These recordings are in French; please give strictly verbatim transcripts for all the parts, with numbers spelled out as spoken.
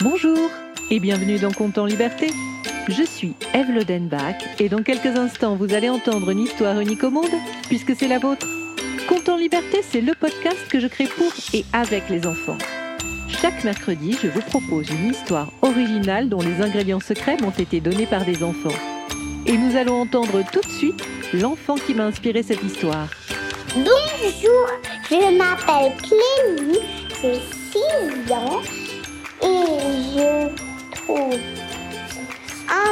Bonjour et bienvenue dans Contes en liberté. Je suis Eve Lodenbach et dans quelques instants vous allez entendre une histoire unique au monde puisque c'est la vôtre. Contes en liberté, c'est le podcast que je crée pour et avec les enfants. Chaque mercredi, je vous propose une histoire originale dont les ingrédients secrets m'ont été donnés par des enfants. Et nous allons entendre tout de suite l'enfant qui m'a inspiré cette histoire. Bonjour, je m'appelle Clélie, j'ai six ans et je trouve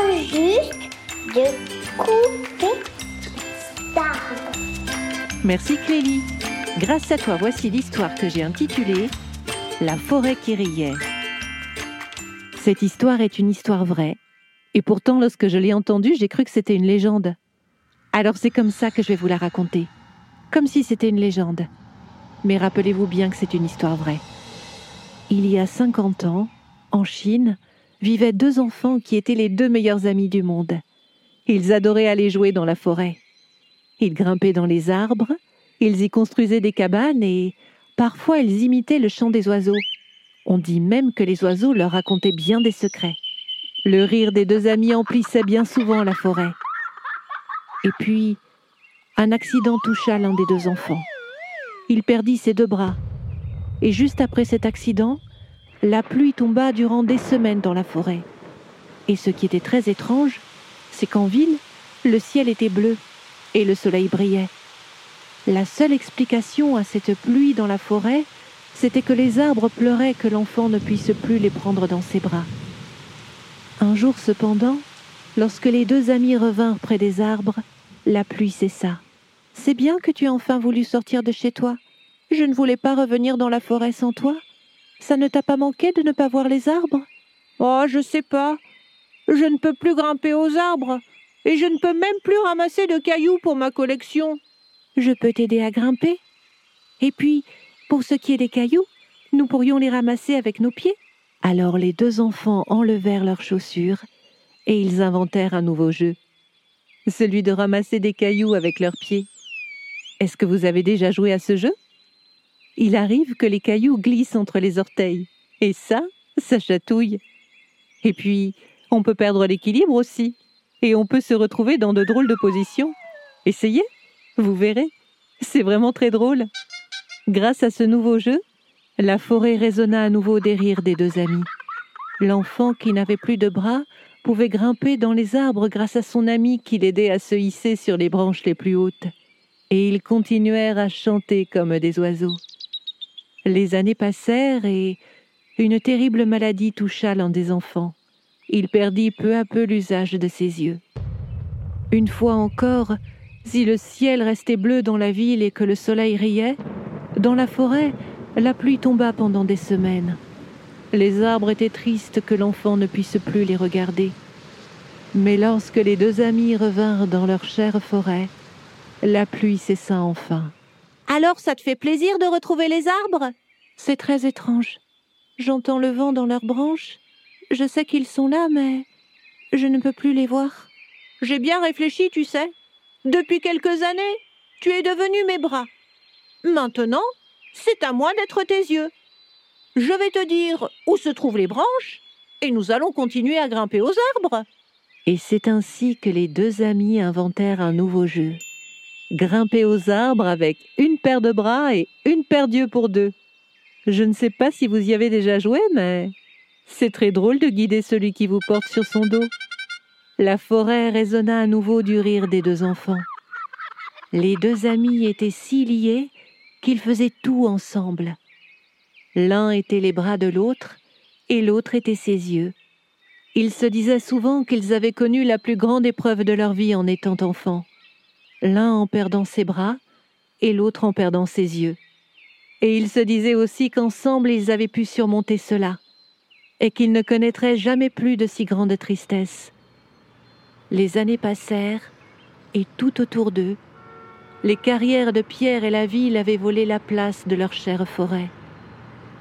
injuste de couper cet arbre. Merci Clélie. Grâce à toi, voici l'histoire que j'ai intitulée « La forêt qui riait ». Cette histoire est une histoire vraie et pourtant lorsque je l'ai entendue, j'ai cru que c'était une légende. Alors c'est comme ça que je vais vous la raconter. Comme si c'était une légende. Mais rappelez-vous bien que c'est une histoire vraie. Il y a cinquante ans, en Chine, vivaient deux enfants qui étaient les deux meilleurs amis du monde. Ils adoraient aller jouer dans la forêt. Ils grimpaient dans les arbres, ils y construisaient des cabanes et parfois ils imitaient le chant des oiseaux. On dit même que les oiseaux leur racontaient bien des secrets. Le rire des deux amis emplissait bien souvent la forêt. Et puis, un accident toucha l'un des deux enfants. Il perdit ses deux bras. Et juste après cet accident, la pluie tomba durant des semaines dans la forêt. Et ce qui était très étrange, c'est qu'en ville, le ciel était bleu et le soleil brillait. La seule explication à cette pluie dans la forêt, c'était que les arbres pleuraient que l'enfant ne puisse plus les prendre dans ses bras. Un jour cependant, lorsque les deux amis revinrent près des arbres, la pluie cessa. « C'est bien que tu aies enfin voulu sortir de chez toi. Je ne voulais pas revenir dans la forêt sans toi. Ça ne t'a pas manqué de ne pas voir les arbres ?»« Oh, je sais pas. Je ne peux plus grimper aux arbres et je ne peux même plus ramasser de cailloux pour ma collection. »« Je peux t'aider à grimper. Et puis, pour ce qui est des cailloux, nous pourrions les ramasser avec nos pieds. » Alors les deux enfants enlevèrent leurs chaussures et ils inventèrent un nouveau jeu. Celui de ramasser des cailloux avec leurs pieds. Est-ce que vous avez déjà joué à ce jeu ? Il arrive que les cailloux glissent entre les orteils. Et ça, ça chatouille. Et puis, on peut perdre l'équilibre aussi. Et on peut se retrouver dans de drôles de positions. Essayez, vous verrez. C'est vraiment très drôle. Grâce à ce nouveau jeu, la forêt résonna à nouveau des rires des deux amis. L'enfant qui n'avait plus de bras pouvait grimper dans les arbres grâce à son ami qui l'aidait à se hisser sur les branches les plus hautes. Et ils continuèrent à chanter comme des oiseaux. Les années passèrent et une terrible maladie toucha l'un des enfants. Il perdit peu à peu l'usage de ses yeux. Une fois encore, si le ciel restait bleu dans la ville et que le soleil riait, dans la forêt, la pluie tomba pendant des semaines. Les arbres étaient tristes que l'enfant ne puisse plus les regarder. Mais lorsque les deux amis revinrent dans leur chère forêt, la pluie cessa enfin. « Alors ça te fait plaisir de retrouver les arbres ?»« C'est très étrange. J'entends le vent dans leurs branches. Je sais qu'ils sont là, mais je ne peux plus les voir. »« J'ai bien réfléchi, tu sais. Depuis quelques années, tu es devenu mes bras. Maintenant, c'est à moi d'être tes yeux. Je vais te dire où se trouvent les branches et nous allons continuer à grimper aux arbres. » Et c'est ainsi que les deux amis inventèrent un nouveau jeu. Grimper aux arbres avec une paire de bras et une paire d'yeux pour deux. Je ne sais pas si vous y avez déjà joué, mais c'est très drôle de guider celui qui vous porte sur son dos. La forêt résonna à nouveau du rire des deux enfants. Les deux amis étaient si liés qu'ils faisaient tout ensemble. L'un était les bras de l'autre et l'autre était ses yeux. Ils se disaient souvent qu'ils avaient connu la plus grande épreuve de leur vie en étant enfants. L'un en perdant ses bras et l'autre en perdant ses yeux. Et ils se disaient aussi qu'ensemble ils avaient pu surmonter cela et qu'ils ne connaîtraient jamais plus de si grande tristesse. Les années passèrent et tout autour d'eux, les carrières de pierre et la ville avaient volé la place de leur chère forêt.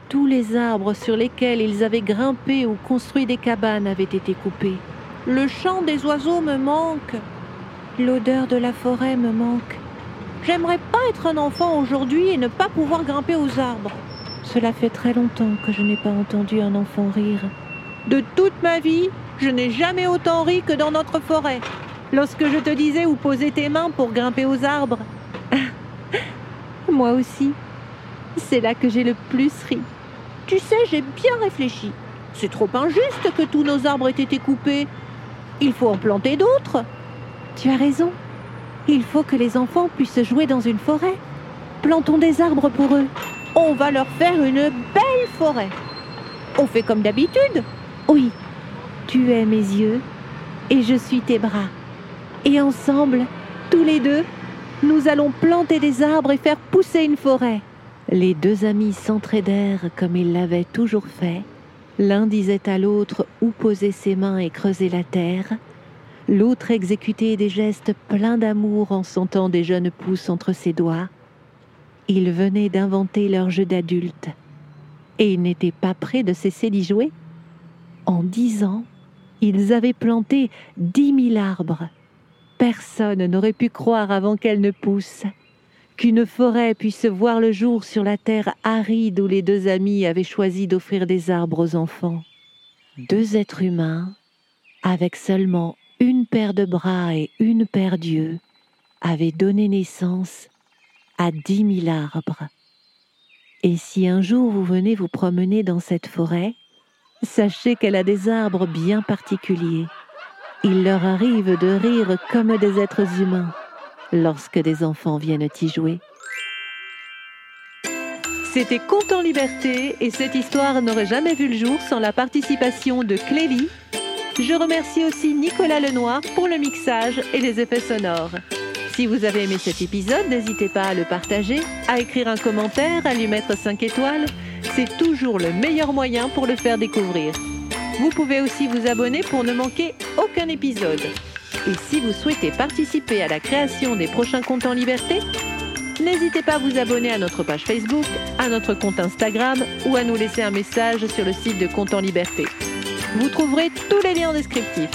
Tous les arbres sur lesquels ils avaient grimpé ou construit des cabanes avaient été coupés. « Le chant des oiseaux me manque !» L'odeur de la forêt me manque. J'aimerais pas être un enfant aujourd'hui et ne pas pouvoir grimper aux arbres. Cela fait très longtemps que je n'ai pas entendu un enfant rire. De toute ma vie, je n'ai jamais autant ri que dans notre forêt, lorsque je te disais où poser tes mains pour grimper aux arbres. Moi aussi, c'est là que j'ai le plus ri. Tu sais, j'ai bien réfléchi. C'est trop injuste que tous nos arbres aient été coupés. Il faut en planter d'autres. Tu as raison. Il faut que les enfants puissent jouer dans une forêt. Plantons des arbres pour eux. On va leur faire une belle forêt. On fait comme d'habitude. Oui, tu es mes yeux et je suis tes bras. Et ensemble, tous les deux, nous allons planter des arbres et faire pousser une forêt. Les deux amis s'entraidèrent comme ils l'avaient toujours fait. L'un disait à l'autre où poser ses mains et creuser la terre. L'autre exécutait des gestes pleins d'amour en sentant des jeunes pousses entre ses doigts. Ils venaient d'inventer leur jeu d'adulte. Et ils n'étaient pas prêts de cesser d'y jouer. En dix ans, ils avaient planté dix mille arbres. Personne n'aurait pu croire avant qu'elle ne pousse, qu'une forêt puisse voir le jour sur la terre aride où les deux amis avaient choisi d'offrir des arbres aux enfants. Deux êtres humains, avec seulement une paire de bras et une paire d'yeux, avaient donné naissance à dix mille arbres. Et si un jour vous venez vous promener dans cette forêt, sachez qu'elle a des arbres bien particuliers. Il leur arrive de rire comme des êtres humains lorsque des enfants viennent y jouer. C'était Contes en liberté et cette histoire n'aurait jamais vu le jour sans la participation de Clélie. Je remercie aussi Nicolas Lenoir pour le mixage et les effets sonores. Si vous avez aimé cet épisode, n'hésitez pas à le partager, à écrire un commentaire, à lui mettre cinq étoiles. C'est toujours le meilleur moyen pour le faire découvrir. Vous pouvez aussi vous abonner pour ne manquer aucun épisode. Et si vous souhaitez participer à la création des prochains Contes en liberté, n'hésitez pas à vous abonner à notre page Facebook, à notre compte Instagram ou à nous laisser un message sur le site de Contes en liberté. Vous trouverez tous les liens en descriptif.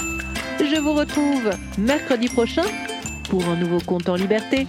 Je vous retrouve mercredi prochain pour un nouveau Conte en liberté.